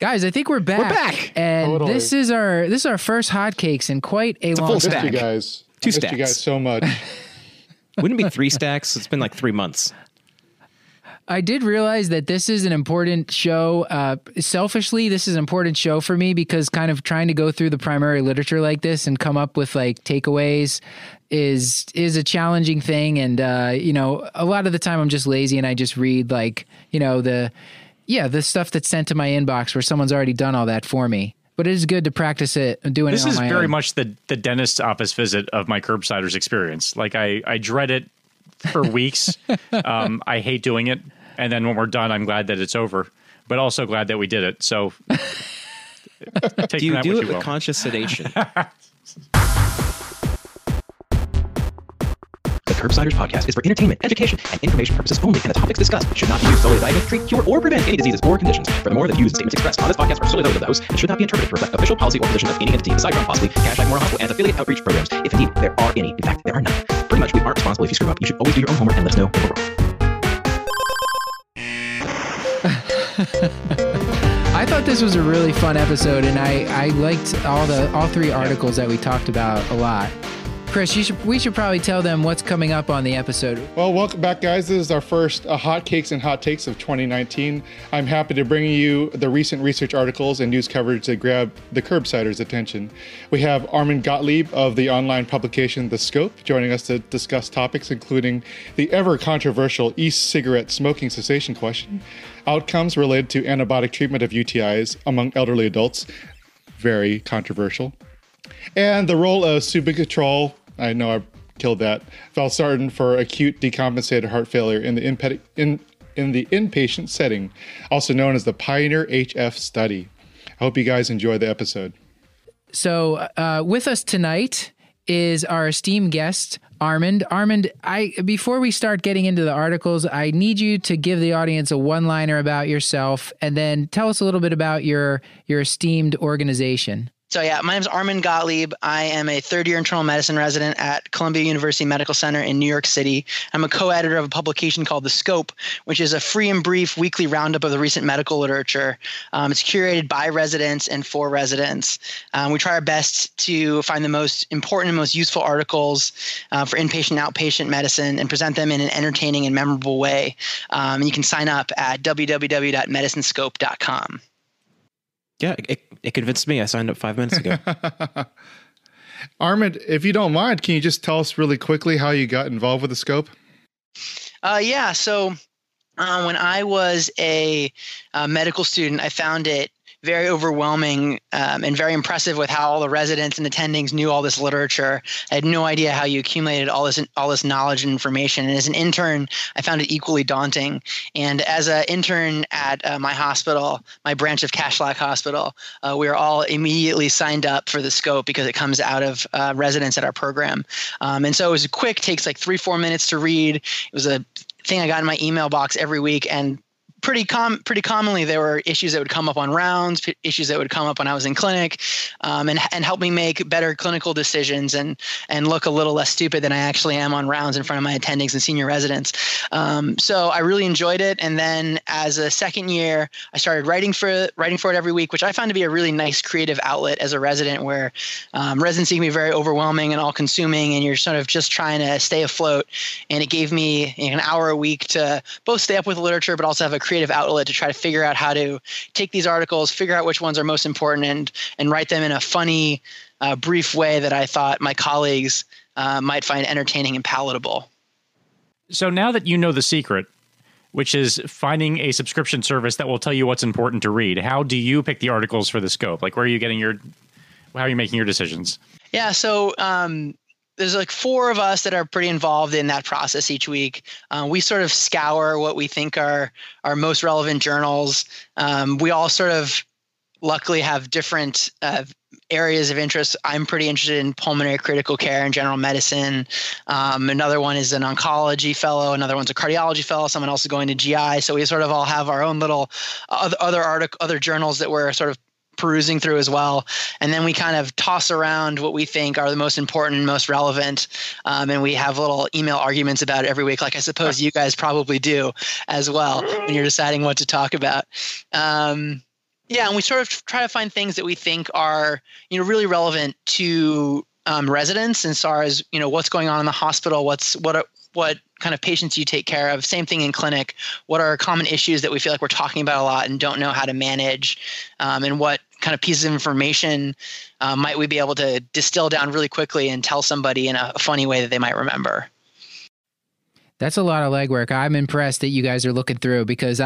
Guys, I think we're back. We're back. And this is our first Hotcakes in quite a long time. It's a full stack. Two stacks. I missed you guys so much. Wouldn't it be three stacks? It's been like 3 months. I did realize that this is an important show. Selfishly, this is an important show for me because kind of trying to go through the primary literature like this and come up with like takeaways is a challenging thing. And, you know, a lot of the time I'm just lazy and I just read like, you know, the stuff that's sent to my inbox where someone's already done all that for me. But it is good to practice it and doing it on my own. This is very much the dentist's office visit of my Curbsiders experience. Like I dread it for weeks. I hate doing it. And then when we're done, I'm glad that it's over, but also glad that we did it. So take that with you will. Conscious sedation? Curbsiders podcast is for entertainment, education, and information purposes only, and the topics discussed should not be used solely to diagnose, treat, cure, or prevent any diseases or conditions. Furthermore, the views and statements expressed on this podcast are solely those of those and should not be interpreted to reflect official policy or position of any entity aside from possibly Kashlak Hospital and affiliate outreach programs, if indeed there are any. In fact, there are none. Pretty much, we aren't responsible if you screw up. You should always do your own homework and let us know if we're wrong. I thought this was a really fun episode, and I liked all three articles that we talked about a lot. Chris, we should probably tell them what's coming up on the episode. Well, welcome back, guys. This is our first Hotcakes and Hot Takes of 2019. I'm happy to bring you the recent research articles and news coverage that grabbed the Curbsiders' attention. We have Armand Gottlieb of the online publication The Scope joining us to discuss topics including the ever-controversial e-cigarette smoking cessation question, outcomes related to antibiotic treatment of UTIs among elderly adults, very controversial, and the role of sacubitril, I know I killed that, valsartan for acute decompensated heart failure in the inpatient setting, also known as the Pioneer HF study. I hope you guys enjoy the episode. So with us tonight is our esteemed guest, Armand. Armand, before we start getting into the articles, I need you to give the audience a one-liner about yourself and then tell us a little bit about your esteemed organization. So yeah, my name is Armand Gottlieb. I am a third-year internal medicine resident at Columbia University Medical Center in New York City. I'm a co-editor of a publication called The Scope, which is a free and brief weekly roundup of the recent medical literature. It's curated by residents and for residents. We try our best to find the most important and most useful articles for inpatient and outpatient medicine and present them in an entertaining and memorable way. And you can sign up at www.medicinescope.com. Yeah, it convinced me. I signed up 5 minutes ago. Armand, if you don't mind, can you just tell us really quickly how you got involved with The Scope? Yeah. So when I was a medical student, I found it very overwhelming and very impressive with how all the residents and attendings knew all this literature. I had no idea how you accumulated all this knowledge and information. And as an intern, I found it equally daunting. And as an intern at my hospital, my branch of Kashlak Hospital, we were all immediately signed up for The Scope because it comes out of residents at our program. And so it was quick, takes like 3-4 minutes to read. It was a thing I got in my email box every week, and pretty commonly, there were issues that would come up on rounds, issues that would come up when I was in clinic, and help me make better clinical decisions and look a little less stupid than I actually am on rounds in front of my attendings and senior residents. So I really enjoyed it. And then as a second year, I started writing for it every week, which I found to be a really nice creative outlet as a resident, where residency can be very overwhelming and all-consuming, and you're sort of just trying to stay afloat. And it gave me an hour a week to both stay up with the literature, but also have a creative outlet to try to figure out how to take these articles, figure out which ones are most important, and write them in a funny, brief way that I thought my colleagues might find entertaining and palatable. So now that you know the secret, which is finding a subscription service that will tell you what's important to read, how do you pick the articles for The Scope? Like, how are you making your decisions? Yeah. So, there's like four of us that are pretty involved in that process each week. We sort of scour what we think are our most relevant journals. We all sort of luckily have different areas of interest. I'm pretty interested in pulmonary critical care and general medicine. Another one is an oncology fellow. Another one's a cardiology fellow. Someone else is going to GI. So we sort of all have our own little other journals that we're sort of perusing through as well. And then we kind of toss around what we think are the most important, most relevant. And we have little email arguments about it every week, like I suppose you guys probably do as well when you're deciding what to talk about. Yeah, and we sort of try to find things that we think are, really relevant to residents as far as, what's going on in the hospital, what kind of patients you take care of. Same thing in clinic. What are common issues that we feel like we're talking about a lot and don't know how to manage, and what kind of pieces of information might we be able to distill down really quickly and tell somebody in a funny way that they might remember. That's a lot of legwork. I'm impressed that you guys are looking through, because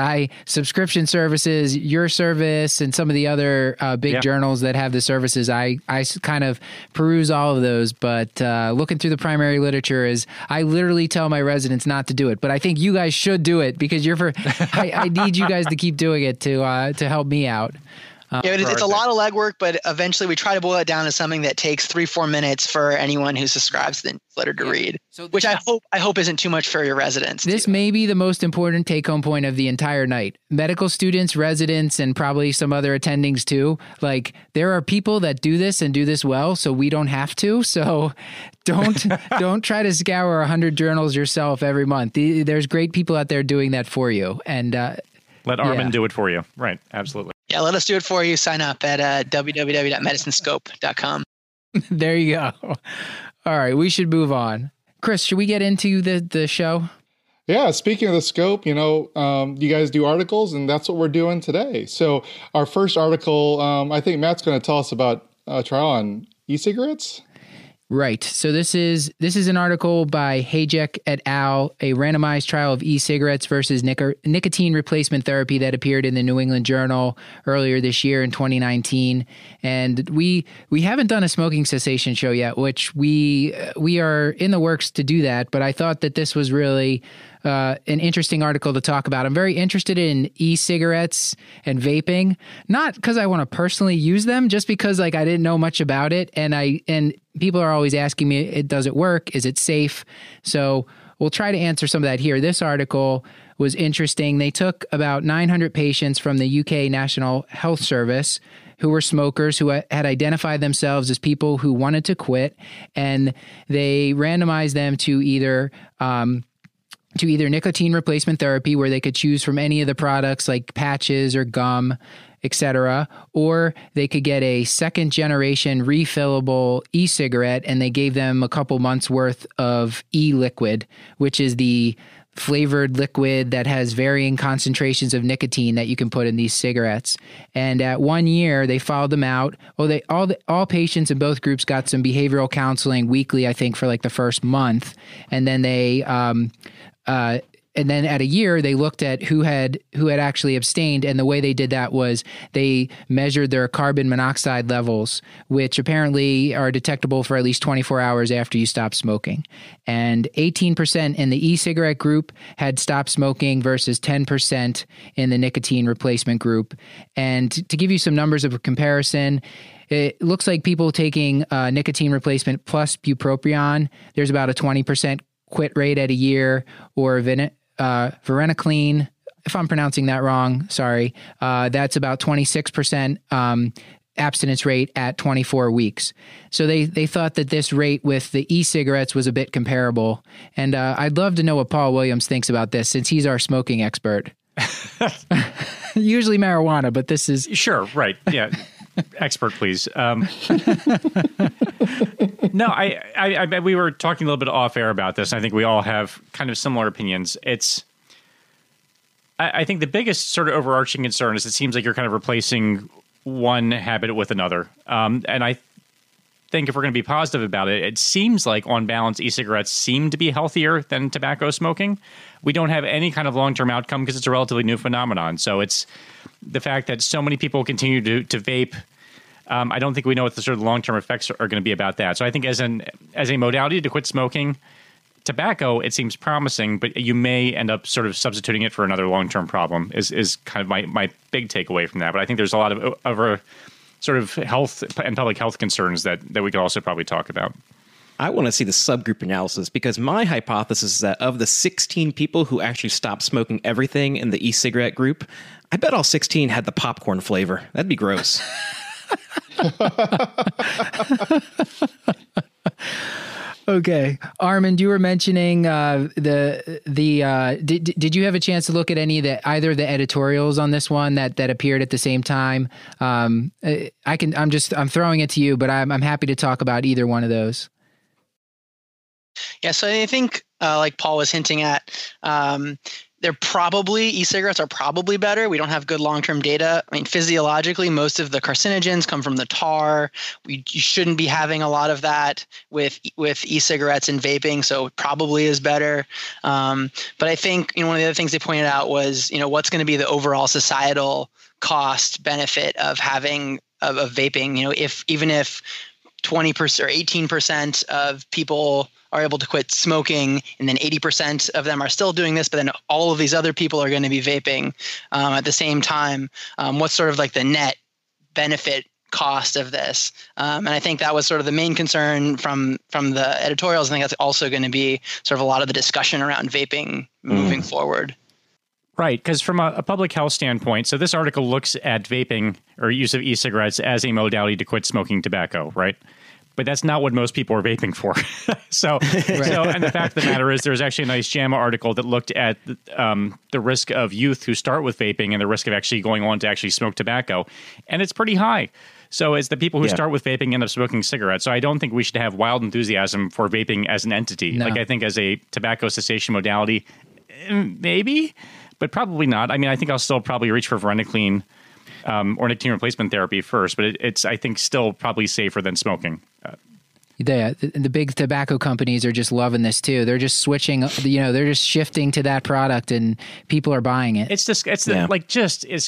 subscription services, your service, and some of the other big journals that have the services, I kind of peruse all of those. But looking through the primary literature is, I literally tell my residents not to do it. But I think you guys should do it, because I need you guys to keep doing it to help me out. It's a lot of legwork, but eventually we try to boil it down to something that takes 3-4 minutes for anyone who subscribes to the newsletter to read, so which I hope isn't too much for your residents. This may be the most important take-home point of the entire night. Medical students, residents, and probably some other attendings too. There are people that do this and do this well, so we don't have to. So don't try to scour 100 journals yourself every month. There's great people out there doing that for you, and let Armand do it for you. Right, absolutely. Yeah, let us do it for you. Sign up at www.medicinescope.com. There you go. All right, we should move on. Chris, should we get into the show? Yeah, speaking of the Scope, you guys do articles, and that's what we're doing today. So our first article, I think Matt's going to tell us about a trial on e-cigarettes. Right. So this is an article by Hajek et al., a randomized trial of e-cigarettes versus nicotine replacement therapy that appeared in the New England Journal earlier this year in 2019. And we haven't done a smoking cessation show yet, which we are in the works to do that. But I thought that this was really an interesting article to talk about. I'm very interested in e-cigarettes and vaping, not because I want to personally use them, just because I didn't know much about it, and people are always asking me, does it work? Is it safe? So we'll try to answer some of that here. This article was interesting. They took about 900 patients from the UK National Health Service who were smokers, who had identified themselves as people who wanted to quit, and they randomized them to either nicotine replacement therapy, where they could choose from any of the products like patches or gum, etc., or they could get a second generation refillable e-cigarette, and they gave them a couple months worth of e-liquid, which is the flavored liquid that has varying concentrations of nicotine that you can put in these cigarettes. And at 1 year, they followed them out. Well, all patients in both groups got some behavioral counseling weekly, I think, for the first month, and then they and then at a year, they looked at who had actually abstained, and the way they did that was they measured their carbon monoxide levels, which apparently are detectable for at least 24 hours after you stop smoking. And 18% in the e-cigarette group had stopped smoking versus 10% in the nicotine replacement group. And to give you some numbers of a comparison, it looks like people taking nicotine replacement plus bupropion, there's about a 20% quit rate at a year, or varenicline, if I'm pronouncing that wrong, sorry, that's about 26% abstinence rate at 24 weeks. So they thought that this rate with the e-cigarettes was a bit comparable. And I'd love to know what Paul Williams thinks about this, since he's our smoking expert. Usually marijuana, but this is... Sure, right, yeah. Expert, please. No, I we were talking a little bit off air about this. I think we all have kind of similar opinions. I think the biggest sort of overarching concern is it seems like you're kind of replacing one habit with another. And I think if we're going to be positive about it, it seems like on balance, e-cigarettes seem to be healthier than tobacco smoking. We don't have any kind of long-term outcome because it's a relatively new phenomenon. So it's the fact that so many people continue to vape. I don't think we know what the sort of long-term effects are going to be about that. So I think as a modality to quit smoking tobacco, it seems promising, but you may end up sort of substituting it for another long-term problem is kind of my big takeaway from that. But I think there's a lot of other sort of health and public health concerns that we could also probably talk about. I want to see the subgroup analysis, because my hypothesis is that of the 16 people who actually stopped smoking everything in the e-cigarette group, I bet all 16 had the popcorn flavor. That'd be gross. Okay, Armand, you were mentioning did you have a chance to look at any of either the editorials on this one that appeared at the same time? I'm throwing it to you, but I'm happy to talk about either one of those. Yeah, so I think like Paul was hinting at, e-cigarettes are probably better. We don't have good long-term data. I mean, physiologically, most of the carcinogens come from the tar. You shouldn't be having a lot of that with e-cigarettes and vaping, so it probably is better. But I think, one of the other things they pointed out was, what's going to be the overall societal cost benefit of having of vaping? Even if 20% or 18% of people are able to quit smoking, and then 80% of them are still doing this, but then all of these other people are going to be vaping at the same time. What's sort of like the net benefit cost of this? And I think that was sort of the main concern from the editorials. I think that's also going to be sort of a lot of the discussion around vaping moving forward. Right, because from a public health standpoint, so this article looks at vaping or use of e-cigarettes as a modality to quit smoking tobacco, right? But that's not what most people are vaping for. And the fact of the matter is there's actually a nice JAMA article that looked at the risk of youth who start with vaping and the risk of actually going on to actually smoke tobacco. And it's pretty high. So it's the people who start with vaping end up smoking cigarettes. So I don't think we should have wild enthusiasm for vaping as an entity. No. Like I think as a tobacco cessation modality, maybe, but probably not. I mean, I think I'll still probably reach for varenicline or nicotine replacement therapy first, but it's I think still probably safer than smoking. The big tobacco companies are just loving this too. They're just switching, they're just shifting to that product, and people are buying it. It's just, it's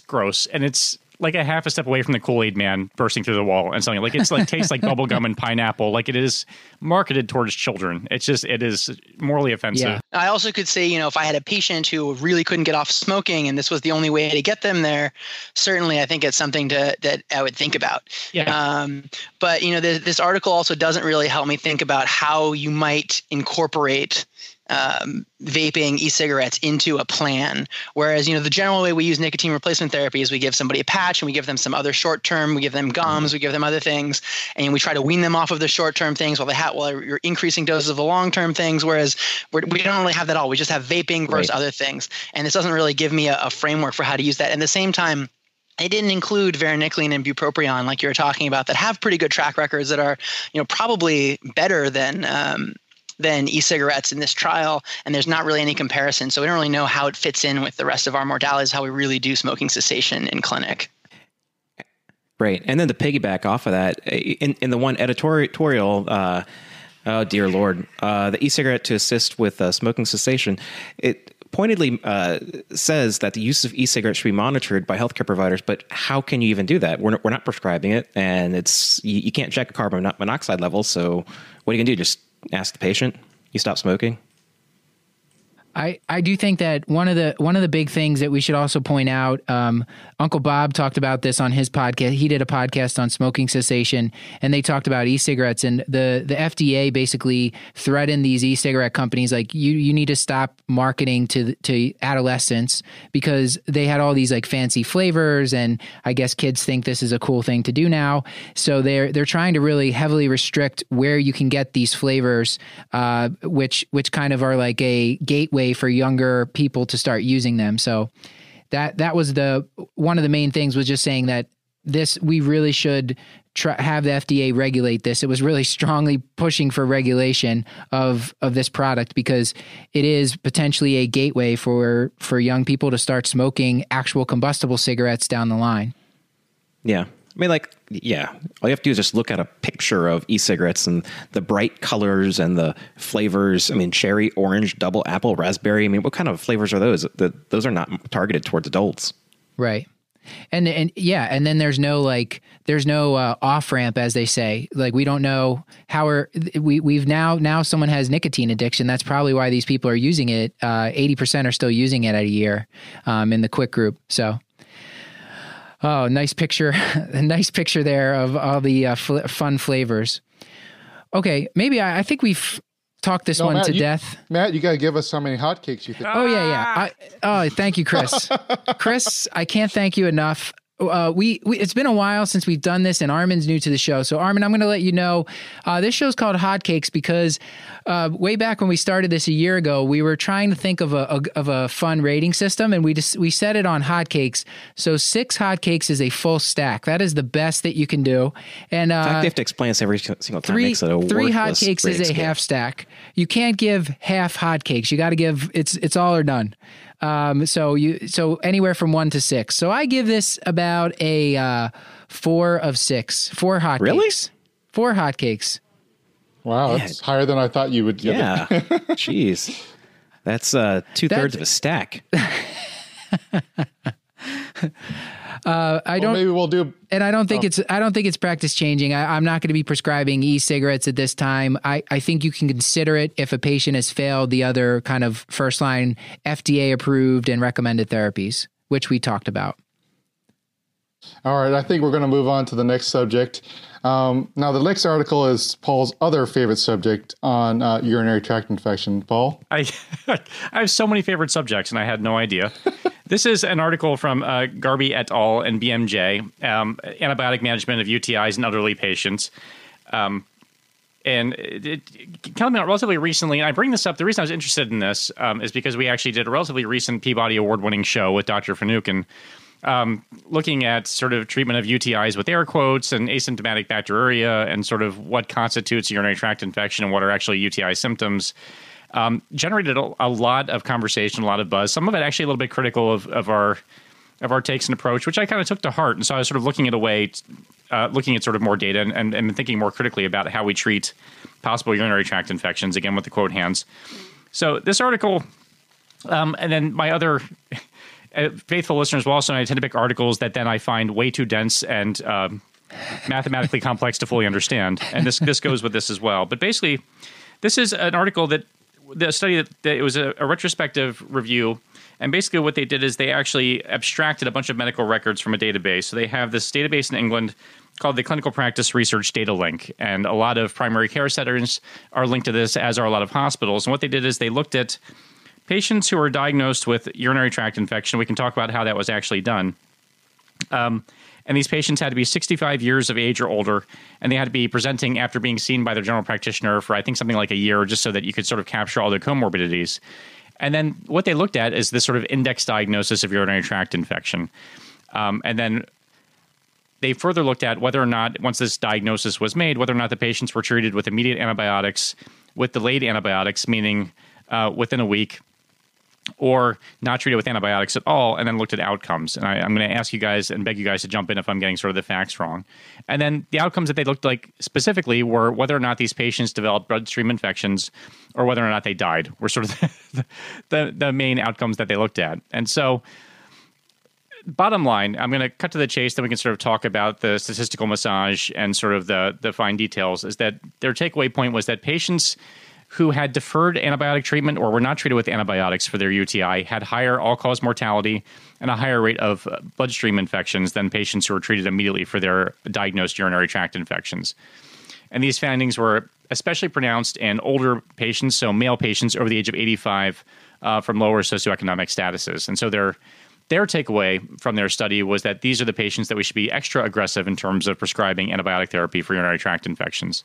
gross, and it's like a half a step away from the Kool-Aid man bursting through the wall and something. Like it's like tastes like bubble gum and pineapple. Like it is marketed towards children. It's just, it is morally offensive. Yeah. I also could say, if I had a patient who really couldn't get off smoking and this was the only way to get them there, certainly I think it's something that I would think about. Yeah. But this article also doesn't really help me think about how you might incorporate vaping e-cigarettes into a plan. Whereas, the general way we use nicotine replacement therapy is we give somebody a patch and we give them some other short-term, we give them gums, we give them other things, and we try to wean them off of the short-term things while you're increasing doses of the long-term things. Whereas we don't really have that at all. We just have vaping versus other things. And this doesn't really give me a framework for how to use that. And at the same time, they didn't include varenicline and bupropion, like you were talking about, that have pretty good track records that are, probably better than e-cigarettes in this trial, and there's not really any comparison. So we don't really know how it fits in with the rest of our modalities, how we really do smoking cessation in clinic. Right. And then to piggyback off of that, in the one editorial, oh dear Lord, the e-cigarette to assist with smoking cessation, it pointedly says that the use of e-cigarettes should be monitored by healthcare providers, but how can you even do that? We're not prescribing it, and it's you can't check a carbon monoxide level, so what are you going to do? Just ask the patient, you stop smoking? I do think that one of the big things that we should also point out, Uncle Bob talked about this on his podcast. He did a podcast on smoking cessation, and they talked about e-cigarettes, and the FDA basically threatened these e-cigarette companies like you need to stop marketing to adolescents because they had all these like fancy flavors, and I guess kids think this is a cool thing to do now. So they're trying to really heavily restrict where you can get these flavors, which kind of are like a gateway for younger people to start using them. So that was one of the main things, was just saying that we really should have the FDA regulate this. It was really strongly pushing for regulation of this product because it is potentially a gateway for young people to start smoking actual combustible cigarettes down the line. Yeah. I mean, all you have to do is just look at a picture of e-cigarettes and the bright colors and the flavors. I mean, cherry, orange, double apple, raspberry. I mean, what kind of flavors are those? Those are not targeted towards adults. Right. And then there's no off ramp, as they say. Like, we don't know how we've now someone has nicotine addiction. That's probably why these people are using it. 80% are still using it at a year, in the quick group. So. Oh, nice picture. Nice picture there of all the fun flavors. Okay, maybe I think we've talked this one to death. Matt, you got to give us how many hotcakes you think. Oh, yeah. Thank you, Chris. Chris, I can't thank you enough. It's been a while since we've done this, and Armin's new to the show. So Armin, I'm going to let you know, this show's called Hotcakes because way back when we started this a year ago, we were trying to think of a fun rating system, and we set it on Hotcakes. So 6 Hotcakes is a full stack. That is the best that you can do. And in fact, they have to explain this every single time. 3 Hotcakes is a half stack. You can't give half Hotcakes. You got to give it's all or none. So anywhere from 1 to 6. So I give this about a 4 of 6. 4 hotcakes. Really? 4 hotcakes. Wow, man. That's higher than I thought you would give it. Jeez. That's 2/3 of a stack. Maybe we'll do. And I don't think it's practice changing. I'm not going to be prescribing e-cigarettes at this time. I think you can consider it if a patient has failed the other kind of first line FDA approved and recommended therapies, which we talked about. All right. I think we're going to move on to the next subject. Now the next article is Paul's other favorite subject on urinary tract infection. Paul? I have so many favorite subjects and I had no idea. This is an article from Garby et al. And BMJ, antibiotic management of UTIs in elderly patients. And it came out relatively recently. And I bring this up. The reason I was interested in this is because we actually did a relatively recent Peabody Award-winning show with Dr. Finucane, looking at sort of treatment of UTIs with air quotes and asymptomatic bacteruria and sort of what constitutes a urinary tract infection and what are actually UTI symptoms. Generated a lot of conversation, a lot of buzz. Some of it actually a little bit critical of our takes and approach, which I kind of took to heart. And so I was sort of looking at sort of more data and thinking more critically about how we treat possible urinary tract infections, again, with the quote hands. So this article, and then my other faithful listeners will also know I tend to pick articles that then I find way too dense and mathematically complex to fully understand. And this goes with this as well. But basically, this is an article that the study that it was a retrospective review, and basically what they did is they actually abstracted a bunch of medical records from a database. So they have this database in England called the Clinical Practice Research Data Link, and a lot of primary care settings are linked to this, as are a lot of hospitals. And what they did is they looked at patients who were diagnosed with urinary tract infection. We can talk about how that was actually done. And these patients had to be 65 years of age or older, and they had to be presenting after being seen by their general practitioner for, I think, something like a year, just so that you could sort of capture all their comorbidities. And then what they looked at is this sort of index diagnosis of urinary tract infection. And then they further looked at whether or not, once this diagnosis was made, whether or not the patients were treated with immediate antibiotics, with delayed antibiotics, meaning within a week, or not treated with antibiotics at all, and then looked at outcomes. And I'm going to ask you guys and beg you guys to jump in if I'm getting sort of the facts wrong. And then the outcomes that they looked like specifically were whether or not these patients developed bloodstream infections or whether or not they died were sort of the main outcomes that they looked at. And so bottom line, I'm going to cut to the chase, then we can sort of talk about the statistical massage and sort of the fine details, is that their takeaway point was that patients who had deferred antibiotic treatment or were not treated with antibiotics for their UTI had higher all-cause mortality and a higher rate of bloodstream infections than patients who were treated immediately for their diagnosed urinary tract infections. And these findings were especially pronounced in older patients, so male patients over the age of 85 from lower socioeconomic statuses. And so their takeaway from their study was that these are the patients that we should be extra aggressive in terms of prescribing antibiotic therapy for urinary tract infections.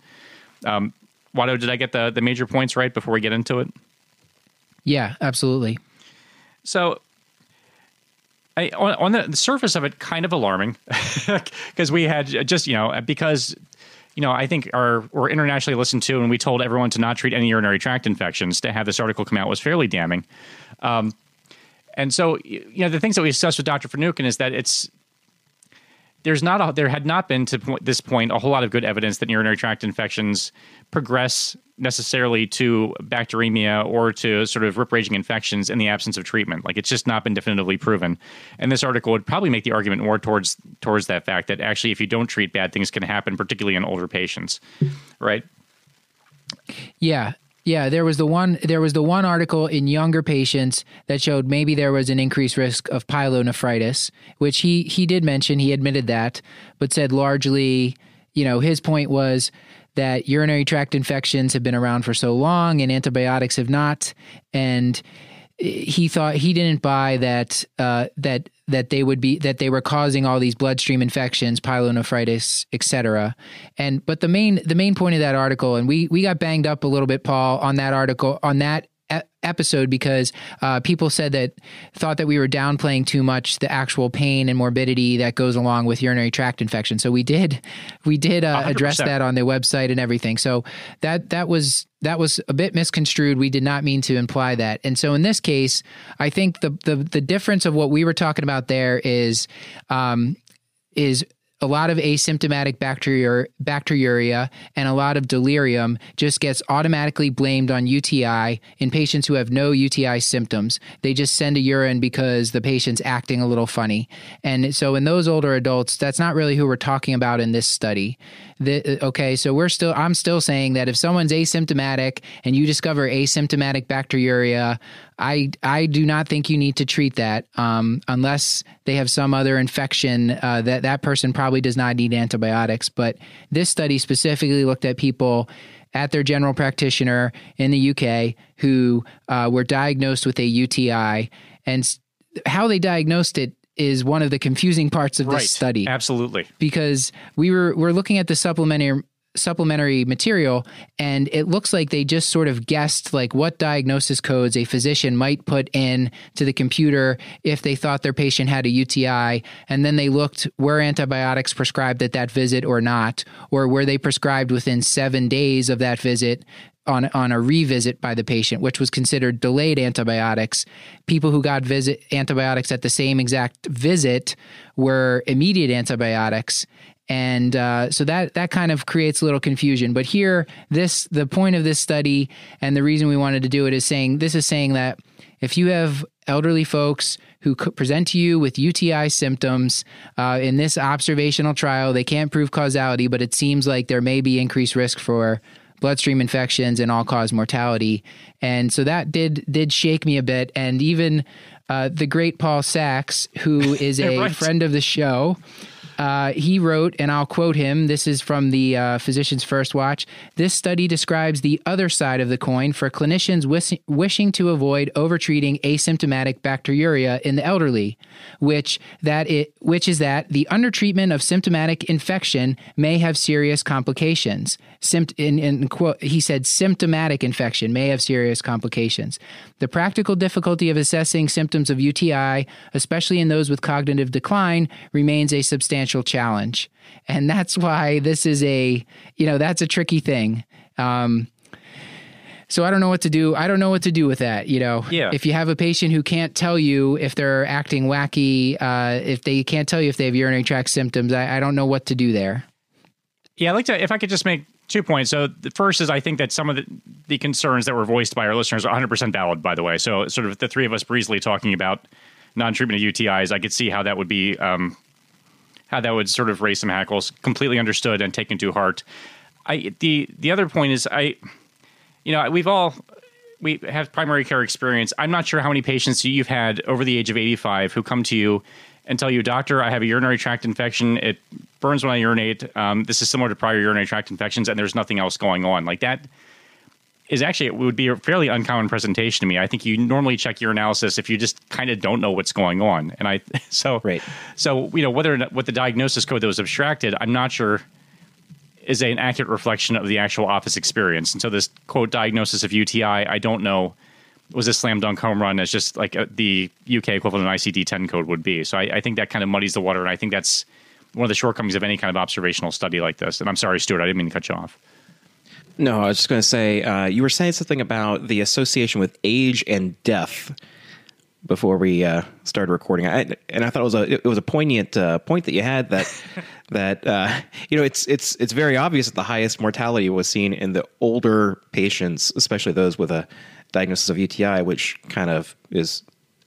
Watto, did I get the major points right before we get into it? Yeah, absolutely. So on the surface of it, kind of alarming because we had just, I think we're internationally listened to and we told everyone to not treat any urinary tract infections. To have this article come out was fairly damning. And so, the things that we discussed with Dr. Finucane is that there had not been to this point a whole lot of good evidence that urinary tract infections progress necessarily to bacteremia or to sort of rip-raging infections in the absence of treatment. Like, it's just not been definitively proven. And this article would probably make the argument more towards that fact that actually if you don't treat, bad things can happen, particularly in older patients, right? Yeah. Yeah, there was the one article in younger patients that showed maybe there was an increased risk of pyelonephritis, which he did mention, he admitted that, but said largely, his point was that urinary tract infections have been around for so long and antibiotics have not, and he thought he didn't buy that that they were causing all these bloodstream infections, pyelonephritis, et cetera. And but the main point of that article, and we got banged up a little bit, Paul, on that article, on that episode, because people said that thought that we were downplaying too much the actual pain and morbidity that goes along with urinary tract infection. So we did address that on the website and everything. So that was a bit misconstrued. We did not mean to imply that. And so in this case, I think the difference of what we were talking about there is a lot of asymptomatic bacteriuria and a lot of delirium just gets automatically blamed on UTI in patients who have no UTI symptoms. They just send a urine because the patient's acting a little funny. And so in those older adults, that's not really who we're talking about in this study. So I'm still saying that if someone's asymptomatic and you discover asymptomatic bacteriuria, I do not think you need to treat that unless they have some other infection that person probably does not need antibiotics. But this study specifically looked at people at their general practitioner in the UK who were diagnosed with a UTI, and how they diagnosed it is one of the confusing parts of this study. Absolutely, because we're looking at the supplementary material, and it looks like they just sort of guessed like what diagnosis codes a physician might put in to the computer if they thought their patient had a UTI. And then they looked, were antibiotics prescribed at that visit or not, or were they prescribed within 7 days of that visit on a revisit by the patient, which was considered delayed antibiotics. People who got visit antibiotics at the same exact visit were immediate antibiotics. And so that kind of creates a little confusion. But here, the point of this study and the reason we wanted to do it is saying that if you have elderly folks who present to you with UTI symptoms in this observational trial, they can't prove causality, but it seems like there may be increased risk for bloodstream infections and all-cause mortality. And so that did shake me a bit. And even the great Paul Sachs, who is a friend of the show, he wrote, and I'll quote him, this is from the Physician's First Watch, "This study describes the other side of the coin for clinicians wishing to avoid overtreating asymptomatic bacteriuria in the elderly, which is that the undertreatment of symptomatic infection may have serious complications." He said symptomatic infection may have serious complications. "The practical difficulty of assessing symptoms of UTI, especially in those with cognitive decline, remains a substantial challenge." And that's why this is that's a tricky thing. So I don't know what to do. I don't know what to do with that. If you have a patient who can't tell you if they're acting wacky, if they can't tell you if they have urinary tract symptoms, I don't know what to do there. Yeah, I'd like to, if I could just make 2 points. So the first is I think that some of the concerns that were voiced by our listeners are 100% valid, by the way. So sort of the three of us breezily talking about non-treatment of UTIs, I could see how that would be, how that would sort of raise some hackles. Completely understood and taken to heart. The other point is we have primary care experience. I'm not sure how many patients you've had over the age of 85 who come to you and tell you, "Doctor, I have a urinary tract infection. It burns when I urinate. This is similar to prior urinary tract infections, and there's nothing else going on." Like that is actually, it would be a fairly uncommon presentation to me. I think you normally check your urinalysis if you just kind of don't know what's going on. And whether or not what the diagnosis code that was abstracted, I'm not sure is an accurate reflection of the actual office experience. And so this quote diagnosis of UTI, I don't know, was a slam dunk home run as just like the UK equivalent of an ICD-10 code would be. So I think that kind of muddies the water. And I think that's one of the shortcomings of any kind of observational study like this. And I'm sorry, Stuart, I didn't mean to cut you off. No, I was just going to say, you were saying something about the association with age and death before we started recording. And I thought it was a poignant point that you had that it's very obvious that the highest mortality was seen in the older patients, especially those with a diagnosis of UTI, which kind of is,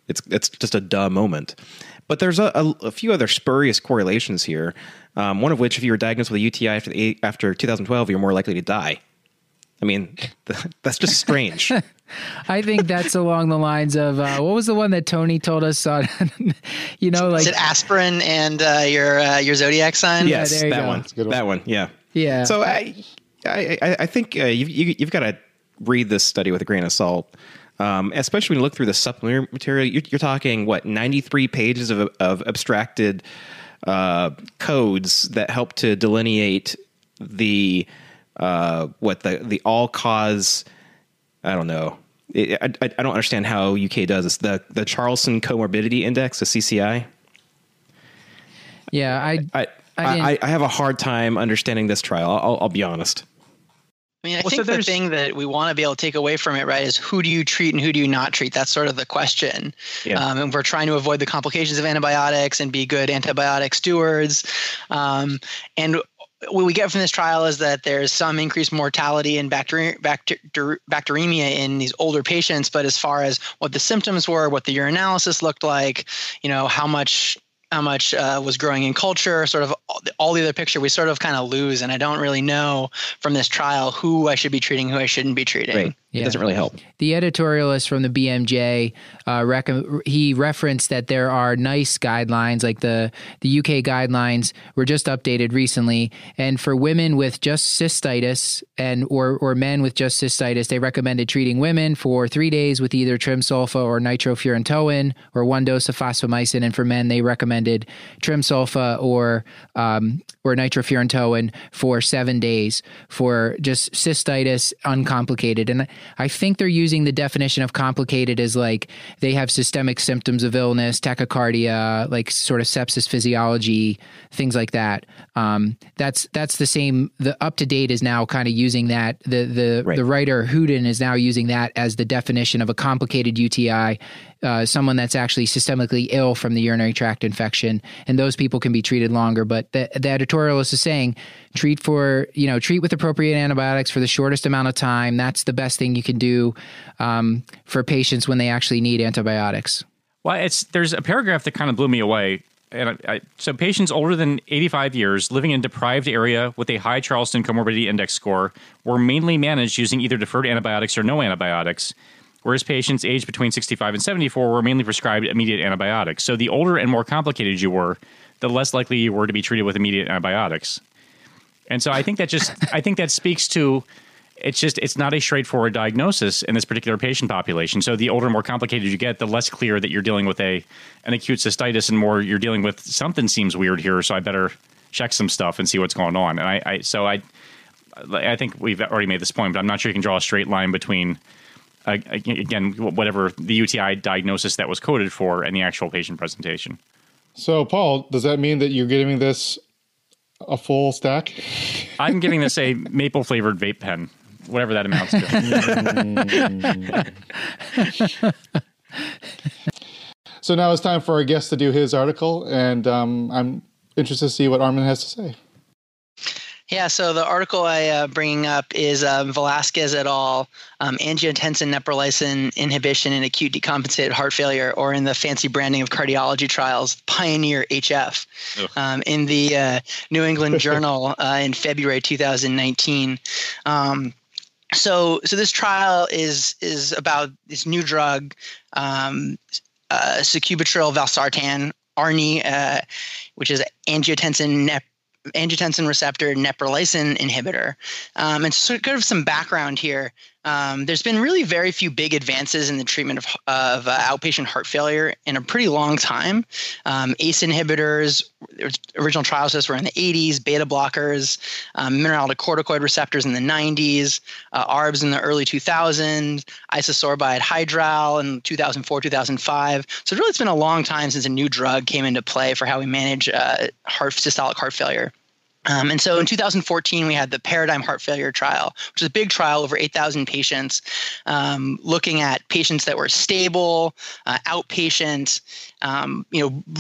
it's just a duh moment. But there's a few other spurious correlations here. One of which, if you were diagnosed with a UTI after 2012, you're more likely to die. I mean, that's just strange. I think that's along the lines of what was the one that Tony told us on, is it aspirin and your zodiac sign? Yes, yeah, that one. Yeah. Yeah. So I think you've got to read this study with a grain of salt. Especially when you look through the supplementary material, you're talking, what, 93 pages of abstracted codes that help to delineate the all-cause, I don't know. I don't understand how UK does this. The Charlson Comorbidity Index, the CCI. Yeah, I have a hard time understanding this trial. I'll be honest. I mean, I think the thing that we want to be able to take away from it, right, is who do you treat and who do you not treat? That's sort of the question. Yeah. And we're trying to avoid the complications of antibiotics and be good antibiotic stewards. And what we get from this trial is that there's some increased mortality and bacteremia in these older patients. But as far as what the symptoms were, what the urinalysis looked like, you know, how much was growing in culture, sort of all the other picture we sort of kind of lose. And I don't really know from this trial who I should be treating, who I shouldn't be treating. Right. Yeah. It doesn't really help. The editorialist from the BMJ, he referenced that there are NICE guidelines, like the UK guidelines were just updated recently. And for women with just cystitis or men with just cystitis, they recommended treating women for 3 days with either trimsulfa or nitrofurantoin or one dose of phosphomycin. And for men, they recommended trimsulfa or nitrofurantoin for 7 days for just cystitis uncomplicated. And I think they're using the definition of complicated as like they have systemic symptoms of illness, tachycardia, like sort of sepsis physiology, things like that. That's the same. The Up to Date is now kind of using that. The writer Houdin is now using that as the definition of a complicated UTI. Someone that's actually systemically ill from the urinary tract infection, and those people can be treated longer. But the editorialist is saying, treat with appropriate antibiotics for the shortest amount of time. That's the best thing you can do for patients when they actually need antibiotics. Well, there's a paragraph that kind of blew me away. And so patients older than 85 years living in a deprived area with a high Charlson Comorbidity Index score were mainly managed using either deferred antibiotics or no antibiotics, whereas patients aged between 65 and 74 were mainly prescribed immediate antibiotics. So the older and more complicated you were, the less likely you were to be treated with immediate antibiotics. And so I think that speaks to, it's not a straightforward diagnosis in this particular patient population. So the older and more complicated you get, the less clear that you're dealing with an acute cystitis and more you're dealing with something seems weird here, so I better check some stuff and see what's going on. And I think we've already made this point, but I'm not sure you can draw a straight line between again, whatever the UTI diagnosis that was coded for and the actual patient presentation. So, Paul, does that mean that you're giving this a full stack? I'm giving this a maple-flavored vape pen, whatever that amounts to. So now it's time for our guest to do his article, and I'm interested to see what Armand has to say. Yeah, so the article I'm bringing up is Velasquez et al., angiotensin neprilysin inhibition in acute decompensated heart failure, or in the fancy branding of cardiology trials, Pioneer HF, in the New England Journal in February 2019. So this trial is about this new drug, sacubitril valsartan, ARNI, which is angiotensin receptor neprilysin inhibitor. And sort of some background here. There's been really very few big advances in the treatment of outpatient heart failure in a pretty long time. ACE inhibitors, original trial sets were in the 80s, beta blockers, mineralocorticoid receptors in the 90s, ARBs in the early 2000s, isosorbide hydral in 2004, 2005. So really it's been a long time since a new drug came into play for how we manage systolic heart failure. And so in 2014, we had the Paradigm Heart Failure Trial, which is a big trial, over 8,000 patients, looking at patients that were stable, outpatient,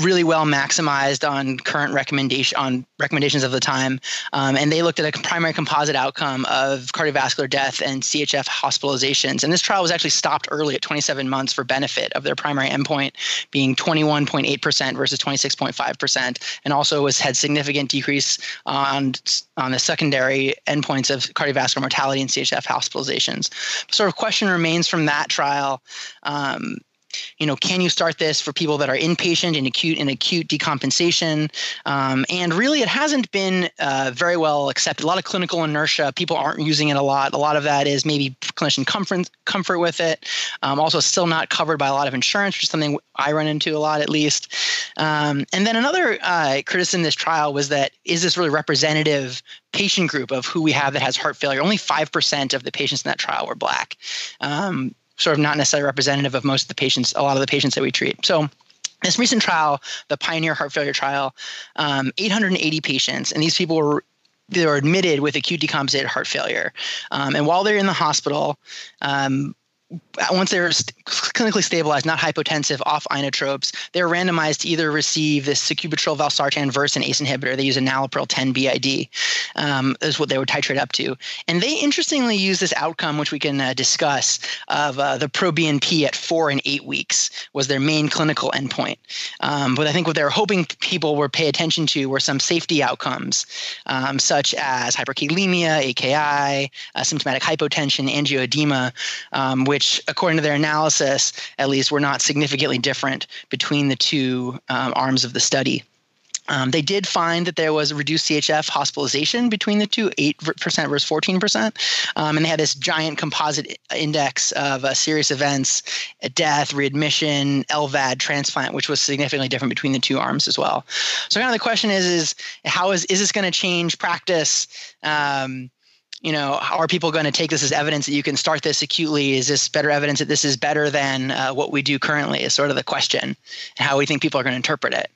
really well maximized on recommendations of the time. And they looked at a primary composite outcome of cardiovascular death and CHF hospitalizations. And this trial was actually stopped early at 27 months for benefit of their primary endpoint being 21.8% versus 26.5%. And also had significant decrease on the secondary endpoints of cardiovascular mortality and CHF hospitalizations. Sort of question remains from that trial you know, can you start this for people that are inpatient in acute decompensation? And really, it hasn't been very well accepted. A lot of clinical inertia. People aren't using it a lot. A lot of that is maybe clinician comfort with it. Also, still not covered by a lot of insurance, which is something I run into a lot, at least. And then another criticism of this trial was that, is this really representative patient group of who we have that has heart failure? Only 5% of the patients in that trial were Black. Sort of not necessarily representative of most of the patients, a lot of the patients that we treat. So this recent trial, the Pioneer Heart Failure Trial, 880 patients, and these people were admitted with acute decompensated heart failure. And while they're in the hospital, once they're clinically stabilized, not hypotensive, off inotropes, they're randomized to either receive this sacubitril, valsartan versus an ACE inhibitor. They use a enalapril 10 BID is what they would titrate up to. And they interestingly use this outcome, which we can discuss, of the proBNP at 4 and 8 weeks was their main clinical endpoint. But I think what they were hoping people would pay attention to were some safety outcomes, such as hyperkalemia, AKI, symptomatic hypotension, angioedema, which, according to their analysis, at least, were not significantly different between the two arms of the study. They did find that there was reduced CHF hospitalization between the two, 8% versus 14%. And they had this giant composite index of serious events, death, readmission, LVAD, transplant, which was significantly different between the two arms as well. So kind of the question is this going to change practice? You know, are people going to take this as evidence that you can start this acutely? Is this better evidence that this is better than what we do currently is sort of the question, and how we think people are going to interpret it.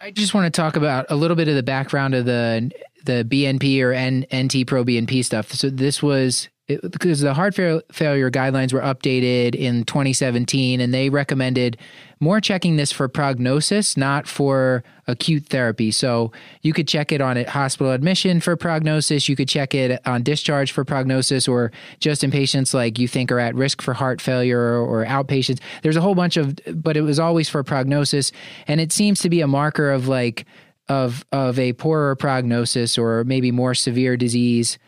I just want to talk about a little bit of the background of the BNP or NT-proBNP stuff. So this was because the heart failure guidelines were updated in 2017, and they recommended more checking this for prognosis, not for acute therapy. So you could check it on hospital admission for prognosis. You could check it on discharge for prognosis, or just in patients like you think are at risk for heart failure or outpatients. There's a whole bunch of, but it was always for prognosis. And it seems to be a marker of like, of a poorer prognosis, or maybe more severe disease,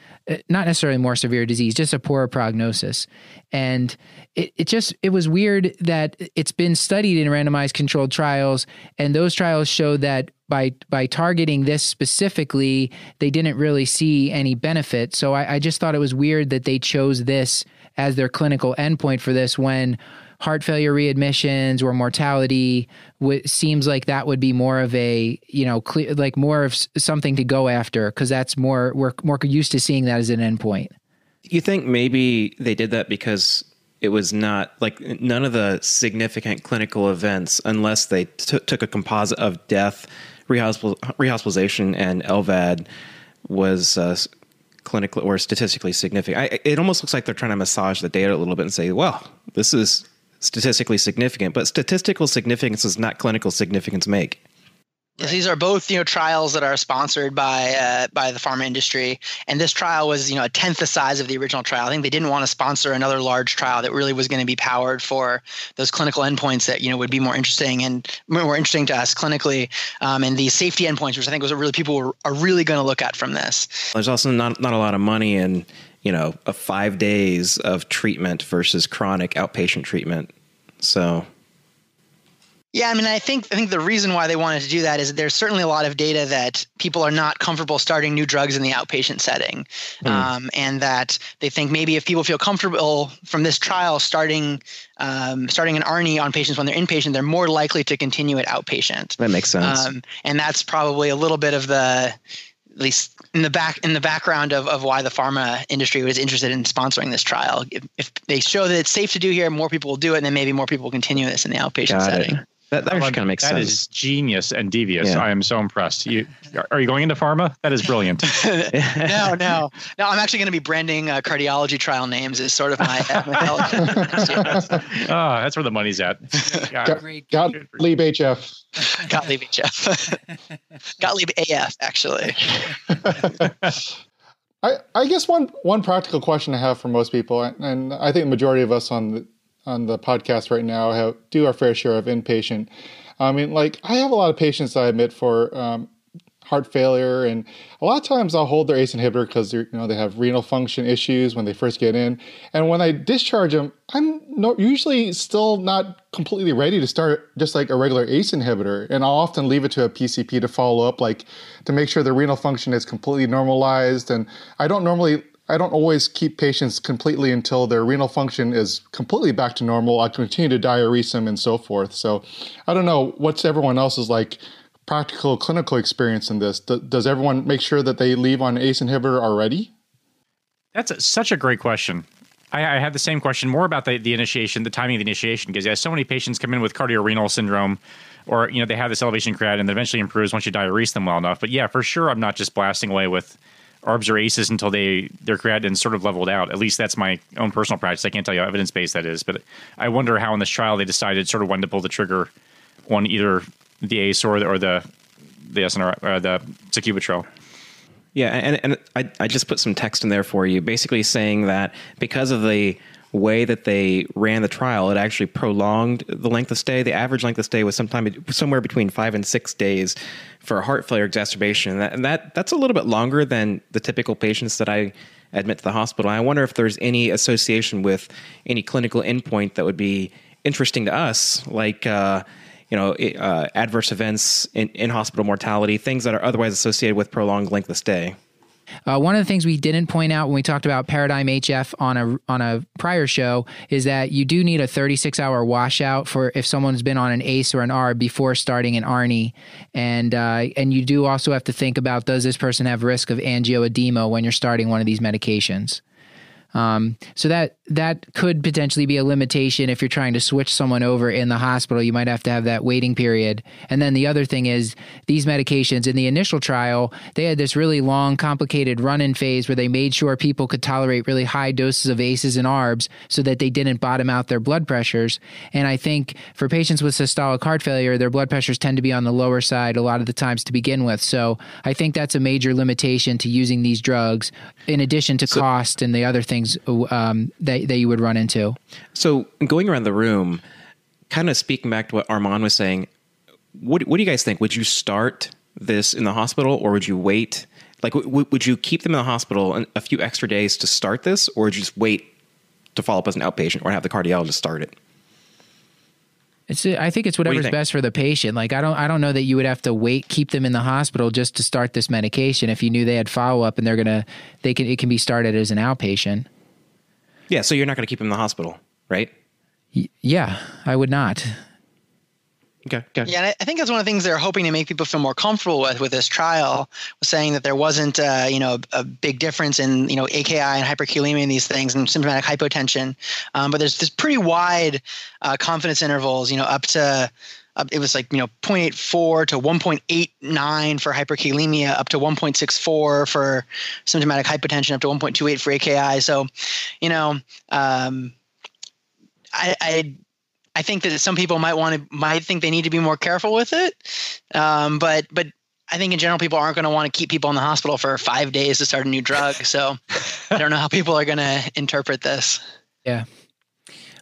not necessarily more severe disease, just a poorer prognosis. And it was weird that it's been studied in randomized controlled trials, and those trials showed that by targeting this specifically, they didn't really see any benefit. So I just thought it was weird that they chose this as their clinical endpoint for this, when heart failure readmissions or mortality seems like that would be more of a, you know, like more of something to go after, because that's more, we're more used to seeing that as an endpoint. You think maybe they did that because it was not like none of the significant clinical events, unless they took a composite of death, rehospitalization, and LVAD, was clinically or statistically significant. It almost looks like they're trying to massage the data a little bit and say, well, this is statistically significant, but statistical significance is not clinical significance make. Yes, these are both, you know, trials that are sponsored by the pharma industry, and this trial was, you know, a tenth the size of the original trial. I think they didn't want to sponsor another large trial that really was going to be powered for those clinical endpoints that, you know, would be more interesting and more interesting to us clinically, and the safety endpoints, which I think was what really are really going to look at from this. There's also not a lot of money in, you know, 5 days of treatment versus chronic outpatient treatment. So. Yeah, I mean, I think the reason why they wanted to do that is that there's certainly a lot of data that people are not comfortable starting new drugs in the outpatient setting, and that they think maybe if people feel comfortable from this trial starting an ARNI on patients when they're inpatient, they're more likely to continue it outpatient. That makes sense, and that's probably a little bit of the, at least in the background of why the pharma industry was interested in sponsoring this trial. If they show that it's safe to do here, more people will do it, and then maybe more people will continue this in the outpatient setting. That actually kind of makes sense. That is genius and devious. Yeah. I am so impressed. Are you going into pharma? That is brilliant. No. I'm actually going to be branding cardiology trial names is sort of my health. That's where the money's at. Gottlieb HF. Gottlieb HF. Gottlieb AF, actually. I guess one practical question I have for most people, and I think the majority of us on the podcast right now do our fair share of inpatient. I mean, like, I have a lot of patients that I admit for heart failure. And a lot of times I'll hold their ACE inhibitor because they have renal function issues when they first get in. And when I discharge them, I'm usually still not completely ready to start just like a regular ACE inhibitor. And I'll often leave it to a PCP to follow up, like to make sure their renal function is completely normalized. And I don't always keep patients completely until their renal function is completely back to normal. I continue to diurese them and so forth. So I don't know what's everyone else's like practical clinical experience in this. Does everyone make sure that they leave on ACE inhibitor already? That's such a great question. I had the same question more about the initiation, the timing of the initiation, because so many patients come in with cardiorenal syndrome or, they have this elevation creatinine that eventually improves once you diurese them well enough. But yeah, for sure, I'm not just blasting away with ARBs or ACEs until their creatinine sort of leveled out. At least that's my own personal practice. I can't tell you how evidence-based that is, but I wonder how in this trial they decided sort of when to pull the trigger on either the ACE or the SNR, the sacubitril. Yeah, and I just put some text in there for you, basically saying that because of the way that they ran the trial, it actually prolonged the length of stay. The average length of stay was somewhere between 5 and 6 days for heart failure exacerbation. And that's a little bit longer than the typical patients that I admit to the hospital. And I wonder if there's any association with any clinical endpoint that would be interesting to us, like adverse events, in-hospital mortality, things that are otherwise associated with prolonged length of stay. One of the things we didn't point out when we talked about Paradigm HF on a prior show is that you do need a 36-hour washout for if someone's been on an ACE or an ARB before starting an ARNI. And you do also have to think about, does this person have risk of angioedema when you're starting one of these medications? So that could potentially be a limitation if you're trying to switch someone over in the hospital. You might have to have that waiting period. And then the other thing is these medications in the initial trial, they had this really long, complicated run-in phase where they made sure people could tolerate really high doses of ACEs and ARBs so that they didn't bottom out their blood pressures. And I think for patients with systolic heart failure, their blood pressures tend to be on the lower side a lot of the times to begin with. So I think that's a major limitation to using these drugs in addition to cost and the other things that you would run into. So going around the room, kind of speaking back to what Armand was saying, what do you guys think? Would you start this in the hospital or would you wait? Like, would you keep them in the hospital a few extra days to start this, or would you just wait to follow up as an outpatient or have the cardiologist start it? I think it's whatever's best for the patient. Like, I don't know that you would have to keep them in the hospital just to start this medication if you knew they had follow up and it can be started as an outpatient. Yeah, so you're not going to keep them in the hospital, right? Yeah, I would not. Okay. Yeah, and I think that's one of the things they're hoping to make people feel more comfortable with this trial, was saying that there wasn't, a big difference in, AKI and hyperkalemia and these things and symptomatic hypotension. But there's this pretty wide confidence intervals, it was like, 0.84 to 1.89 for hyperkalemia, up to 1.64 for symptomatic hypotension, up to 1.28 for AKI. So, I think that some people might think they need to be more careful with it. But I think in general, people aren't going to want to keep people in the hospital for 5 days to start a new drug. So I don't know how people are going to interpret this. Yeah.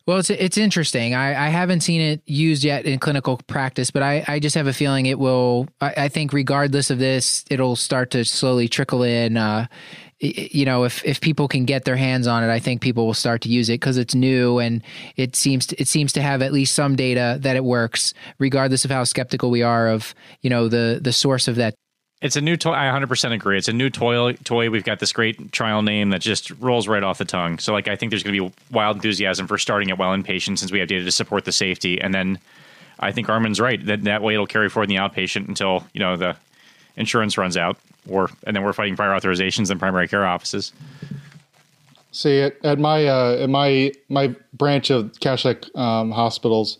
Well, it's interesting. I haven't seen it used yet in clinical practice, but I just have a feeling it will, I think regardless of this, it'll start to slowly trickle in. If people can get their hands on it, I think people will start to use it because it's new and it seems to have at least some data that it works, regardless of how skeptical we are of, the source of that. It's a new toy. I 100% agree. It's a new toy. We've got this great trial name that just rolls right off the tongue. So, I think there's going to be wild enthusiasm for starting it while inpatient since we have data to support the safety. And then I think Armin's right. That way it'll carry forward in the outpatient until, the insurance runs out. And then we're fighting prior authorizations in primary care offices. See, at my my branch of Kashlak hospitals,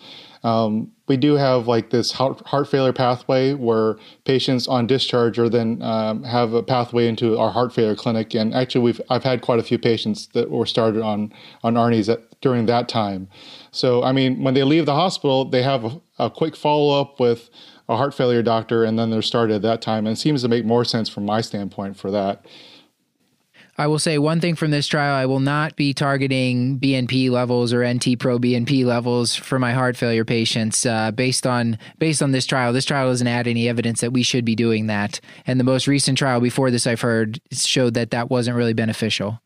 we do have this heart failure pathway where patients on discharge are then have a pathway into our heart failure clinic. And actually, I've had quite a few patients that were started on ARNIs during that time. So, when they leave the hospital, they have a quick follow-up with a heart failure doctor, and then they're started at that time. And it seems to make more sense from my standpoint for that. I will say one thing from this trial, I will not be targeting BNP levels or NT-proBNP levels for my heart failure patients based on this trial. This trial doesn't add any evidence that we should be doing that. And the most recent trial before this I've heard showed that that wasn't really beneficial.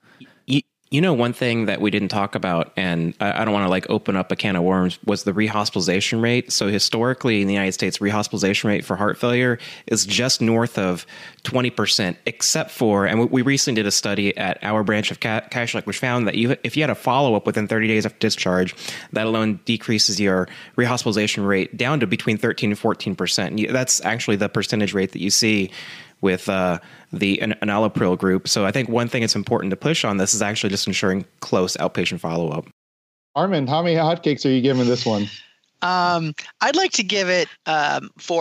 You know, one thing that we didn't talk about, and I don't want to like open up a can of worms, was the rehospitalization rate. So historically in the United States, rehospitalization rate for heart failure is just north of 20%, except for, and we recently did a study at our branch of Kashlak, which found that if you had a follow-up within 30 days of discharge, that alone decreases your rehospitalization rate down to between 13 and 14%. And that's actually the percentage rate that you see with the enalapril group. So I think one thing it's important to push on this is actually just ensuring close outpatient follow-up. Armand, how many hotcakes are you giving this one? I'd like to give it 4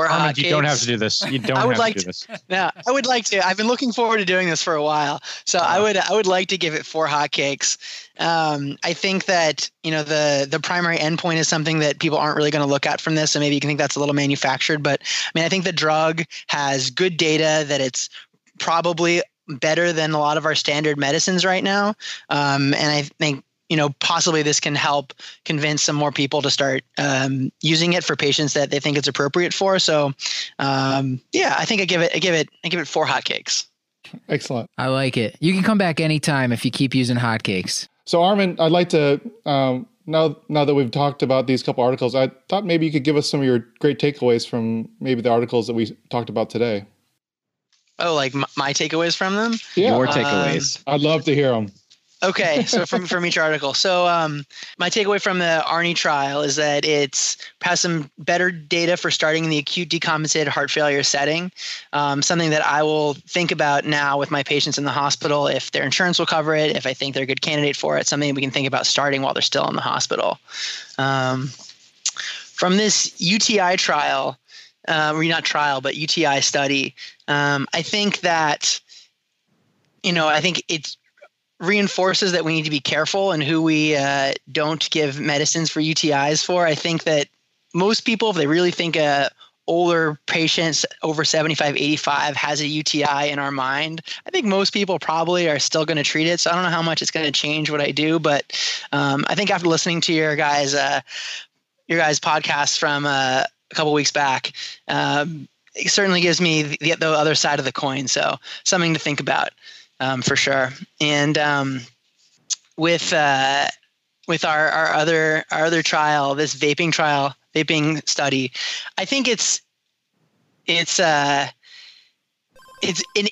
hotcakes. Armand, you don't have to do this. You don't have to do this. No, I would like to. I've been looking forward to doing this for a while. So I would like to give it 4 hotcakes. I think that, you know, the primary endpoint is something that people aren't really going to look at from this. So maybe you can think that's a little manufactured. But I mean, I think the drug has good data that it's probably better than a lot of our standard medicines right now. And I think, you know, possibly this can help convince some more people to start using it for patients that they think it's appropriate for. So, yeah, I think I give it 4 hotcakes. Excellent. I like it. You can come back anytime if you keep using hotcakes. So, Armand, I'd like to now that we've talked about these couple articles, I thought maybe you could give us some of your great takeaways from maybe the articles that we talked about today. Oh, like my takeaways from them? Yeah. Your takeaways. I'd love to hear them. Okay, so from each article. So my takeaway from the ARNI trial is that it has some better data for starting in the acute decompensated heart failure setting, something that I will think about now with my patients in the hospital, if their insurance will cover it, if I think they're a good candidate for it, something we can think about starting while they're still in the hospital. From this UTI trial, UTI study, I think that, you know, I think it's reinforces that we need to be careful in who we don't give medicines for UTIs for. I think that most people, if they really think older patients over 75, 85 has a UTI in our mind, I think most people probably are still going to treat it. So I don't know how much it's going to change what I do, but I think after listening to your guys' podcast from a couple weeks back, it certainly gives me the other side of the coin. So something to think about. For sure. And with our other trial, this vaping study, I think it's an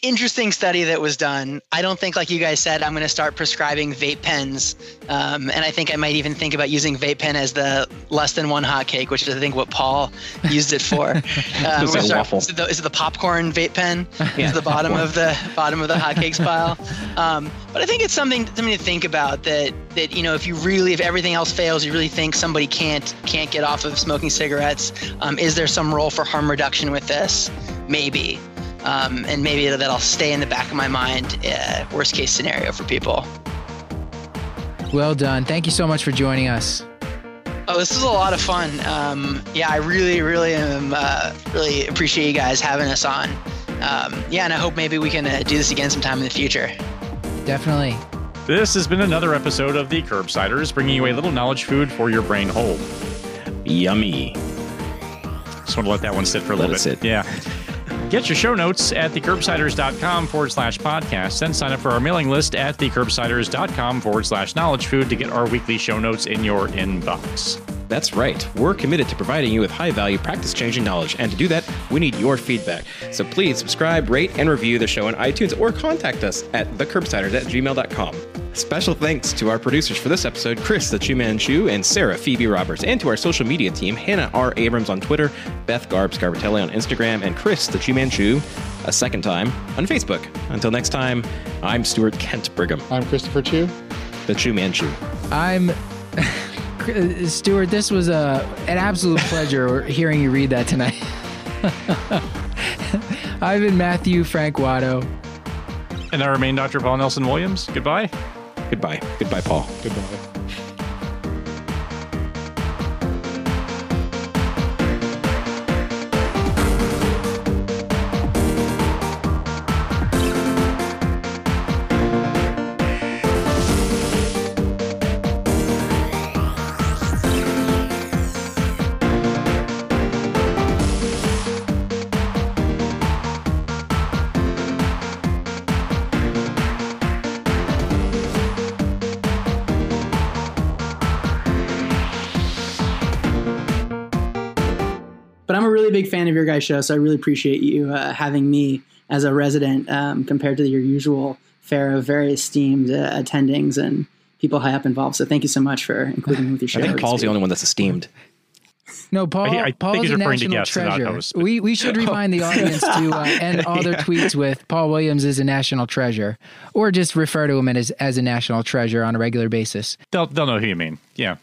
interesting study that was done. I don't think, like you guys said, I'm going to start prescribing vape pens. And I think I might even think about using vape pen as the less than one hotcake, which is, I think, what Paul used it for. Is it the popcorn vape pen? Yeah, the bottom of the hotcakes pile. But I think it's something to think about that, you know, if everything else fails, you really think somebody can't get off of smoking cigarettes. Is there some role for harm reduction with this? Maybe. And maybe that'll stay in the back of my mind, worst case scenario for people. Well done. Thank you so much for joining us. Oh, this is a lot of fun. Yeah, I really, really am, really appreciate you guys having us on. Yeah, and I hope maybe we can do this again sometime in the future. Definitely. This has been another episode of The Curbsiders, bringing you a little knowledge food for your brain hole. Yummy. Just want to let that one sit for a little bit. Yeah. Get your show notes at thecurbsiders.com/podcast and sign up for our mailing list at thecurbsiders.com/knowledgefood to get our weekly show notes in your inbox. That's right. We're committed to providing you with high-value, practice-changing knowledge. And to do that, we need your feedback. So please subscribe, rate, and review the show on iTunes or contact us at thecurbsiders@gmail.com. Special thanks to our producers for this episode, Chris the Chu-Man Chu and Sarah Phoebe Roberts, and to our social media team, Hannah R. Abrams on Twitter, Beth Garb Scarpatelli on Instagram, and Chris the Chu-Man Chu a second time on Facebook. Until next time, I'm Stuart Kent Brigham. I'm Christopher Chiu. The Chu-Man Chu. I'm... Stuart, this was an absolute pleasure hearing you read that tonight. I've been Matthew Frank Watto. And I remain Dr. Paul Nelson Williams. Goodbye. Goodbye. Goodbye, Paul. Goodbye. But I'm a really big fan of your guys' show, so I really appreciate you having me as a resident compared to your usual fare of very esteemed attendings and people high up involved. So thank you so much for including me with your show. I think Paul's the only one that's esteemed. No, Paul is a national treasure. We should remind the audience to end all their tweets with Paul Williams is a national treasure, or just refer to him as a national treasure on a regular basis. They'll know who you mean. Yeah.